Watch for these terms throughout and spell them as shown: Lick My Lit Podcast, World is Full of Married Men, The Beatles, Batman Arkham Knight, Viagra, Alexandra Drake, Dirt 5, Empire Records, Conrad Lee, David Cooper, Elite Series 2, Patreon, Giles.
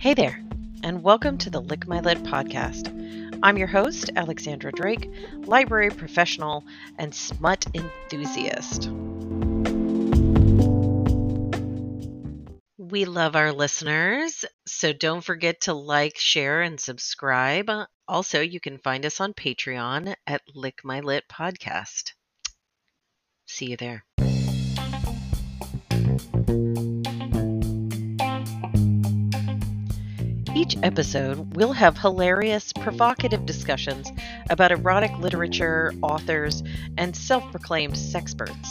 Hey there, and welcome to the Lick My Lit Podcast. I'm your host, Alexandra Drake, library professional and smut enthusiast. We love our listeners, so don't forget to like, share, and subscribe. Also, you can find us on Patreon at Lick My Lit Podcast. See you there. Each episode, we'll have hilarious, provocative discussions about erotic literature, authors, and self-proclaimed sexperts.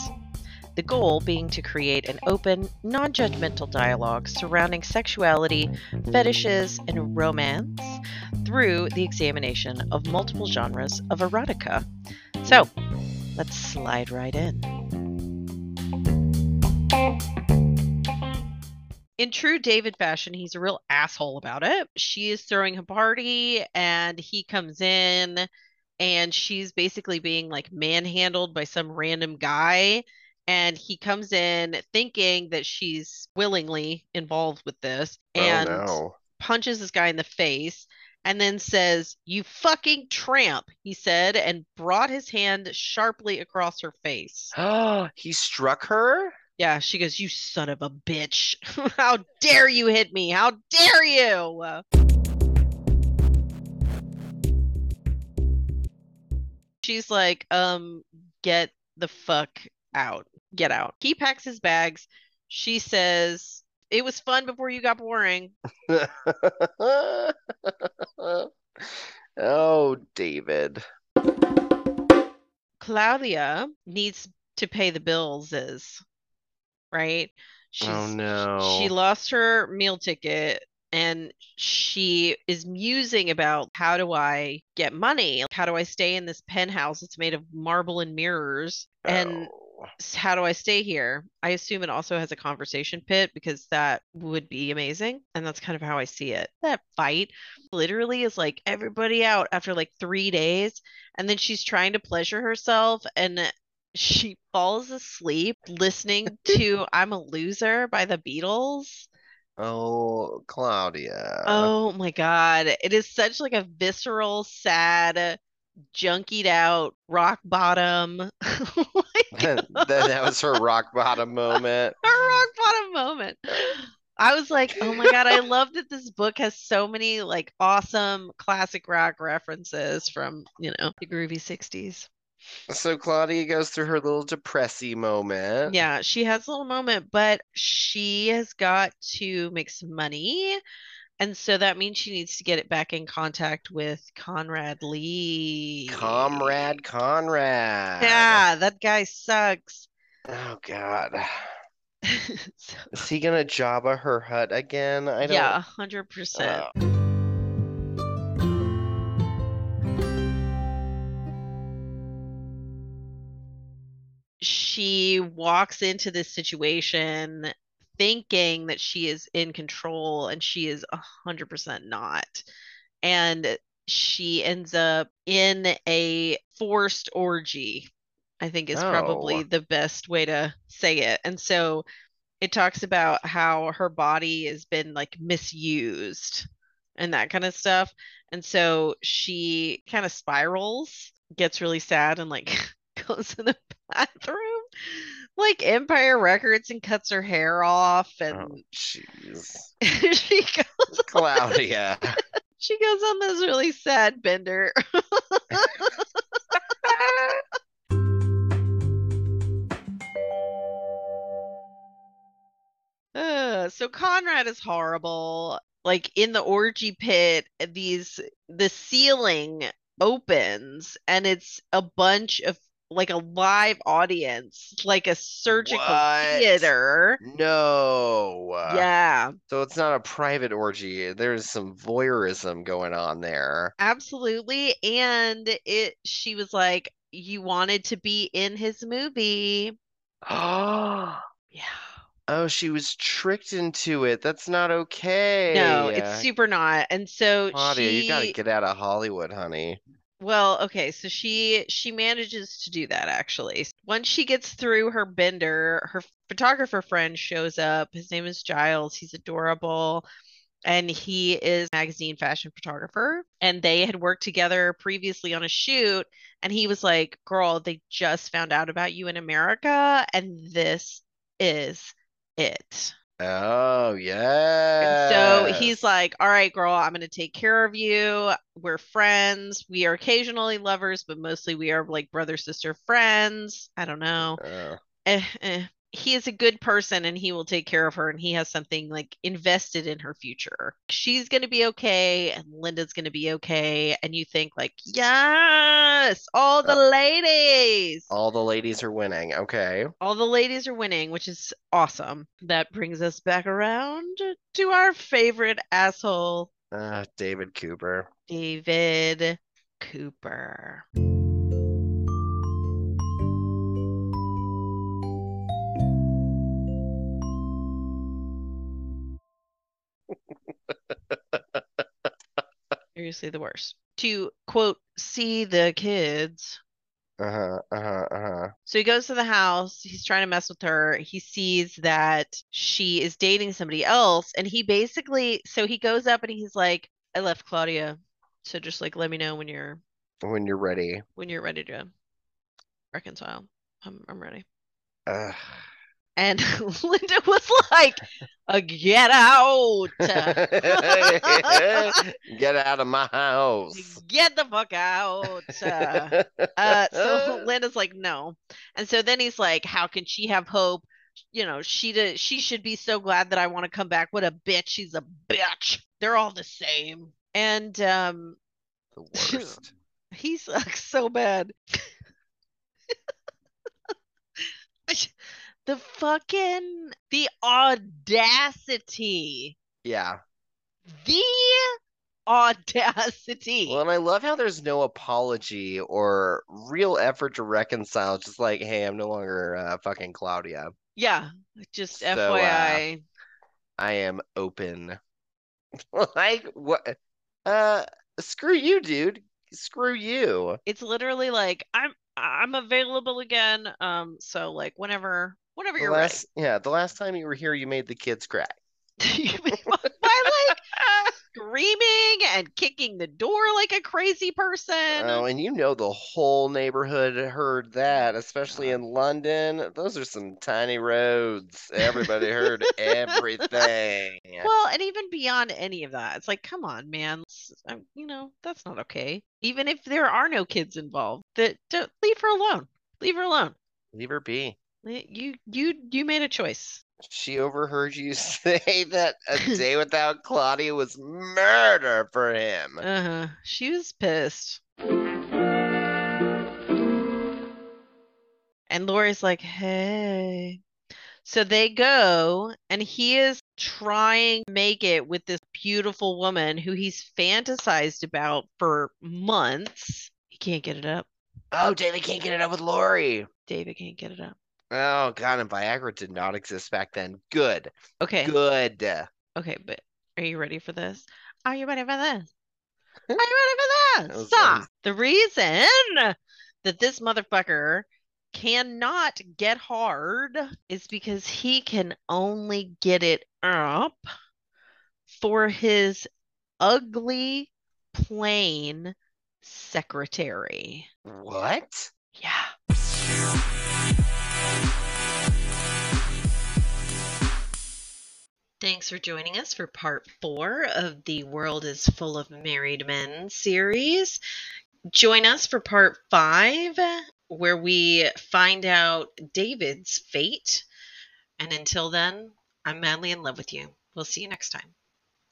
The goal being to create an open, non-judgmental dialogue surrounding sexuality, fetishes, and romance through the examination of multiple genres of erotica. So, let's slide right in. In true David fashion, he's a real asshole about it. She is throwing a party and he comes in and she's basically being like manhandled by some random guy. And he comes in thinking that she's willingly involved with this and punches this guy in the face and then says, "You fucking tramp," he said, and brought his hand sharply across her face. Oh, he struck her? Yeah, she goes, "You son of a bitch. How dare you hit me? How dare you?" She's like, get the fuck out. Get out. He packs his bags. She says, "It was fun before you got boring." Oh, David. Claudia needs to pay the bills right? She lost her meal ticket and she is musing about, how do I get money? How do I stay in this penthouse? It's made of marble and mirrors. Oh. And how do I stay here? I assume it also has a conversation pit because that would be amazing. And that's kind of how I see it. That fight literally is like everybody out after like 3 days. And then she's trying to pleasure herself and she falls asleep listening to "I'm a Loser" by the Beatles. Oh, Claudia. Oh, my God. It is such like a visceral, sad, junkied out rock bottom. That was her rock bottom moment. Her rock bottom moment. I was like, oh, my God, I love that this book has so many like awesome classic rock references from, you know, the groovy 60s. So Claudia goes through her little depressy moment. Yeah, she has a little moment, but she has got to make some money. And so that means she needs to get it back in contact with Conrad Lee. Conrad. Yeah, that guy sucks. Oh, God. Is he going to Jabba her hut again? Yeah, 100%. She walks into this situation thinking that she is in control and she is 100% not. And she ends up in a forced orgy, I think is probably the best way to say it. And so it talks about how her body has been like misused and that kind of stuff. And so she kind of spirals, gets really sad and like goes in the bathroom like Empire Records and cuts her hair off, and she goes, Claudia. She goes on this really sad bender. So Conrad is horrible. Like in the orgy pit, the ceiling opens and it's a bunch of like a live audience, like a surgical theater. No. Yeah. So it's not a private orgy. There's some voyeurism going on there. Absolutely. And she was like, you wanted to be in his movie. Oh. Yeah. Oh, she was tricked into it. That's not okay. No, it's super not. And so Claudia, you gotta get out of Hollywood, honey. Well, okay, so she manages to do that, actually. Once she gets through her bender, her photographer friend shows up. His name is Giles. He's adorable. and he is a magazine fashion photographer, and they had worked together previously on a shoot, and he was like, girl, they just found out about you in America, and this is it. Oh, yeah. And so he's like, all right, girl, I'm going to take care of you. We're friends. We are occasionally lovers, but mostly we are like brother, sister, friends. I don't know. He is a good person and he will take care of her, and he has something like invested in her future. She's going to be okay and Linda's going to be okay. And you think like, yes, all the ladies. All the ladies are winning. Okay. All the ladies are winning, which is awesome. That brings us back around to our favorite asshole. David Cooper. David Cooper. Seriously, the worst. To quote, see the kids. So he goes to the house. He's trying to mess with her. He sees that she is dating somebody else, and he basically, so he goes up and he's like, I left Claudia, so just like let me know when you're ready to reconcile. I'm ready. And Linda was like, get out. Get out of my house. Get the fuck out. So Linda's like, no. And so then he's like, how can she have hope? You know, she should be so glad that I want to come back. What a bitch. She's a bitch. They're all the same. And the worst. He sucks so bad. The audacity. Yeah. The audacity. Well, and I love how there's no apology or real effort to reconcile. It's just like, hey, I'm no longer fucking Claudia. Yeah. Just so, FYI. I am open. Like, what? Screw you, dude. Screw you. It's literally like, I'm available again. So like, whenever you're ready. Yeah, the last time you were here, you made the kids cry. By like screaming and kicking the door like a crazy person. Oh, and you know the whole neighborhood heard that, especially in London. Those are some tiny roads. Everybody heard everything. Well, and even beyond any of that, it's like, come on, man. That's not okay. Even if there are no kids involved, don't leave her alone. Leave her alone. Leave her be. You made a choice. She overheard you say that a day without Claudia was murder for him. She was pissed. And Laurie's like, hey. So they go, and he is trying to make it with this beautiful woman who he's fantasized about for months. He can't get it up. Oh, David can't get it up with Laurie. David can't get it up. Oh, God, and Viagra did not exist back then. Good. Okay. Good. Okay, but are you ready for this? Are you ready for this? Are you ready for this? So, the reason that this motherfucker cannot get hard is because he can only get it up for his ugly, plain secretary. What? Yeah. Thanks for joining us for part 4 of the World is Full of Married Men series. Join us for part 5, where we find out David's fate. And until then, I'm madly in love with you. We'll see you next time.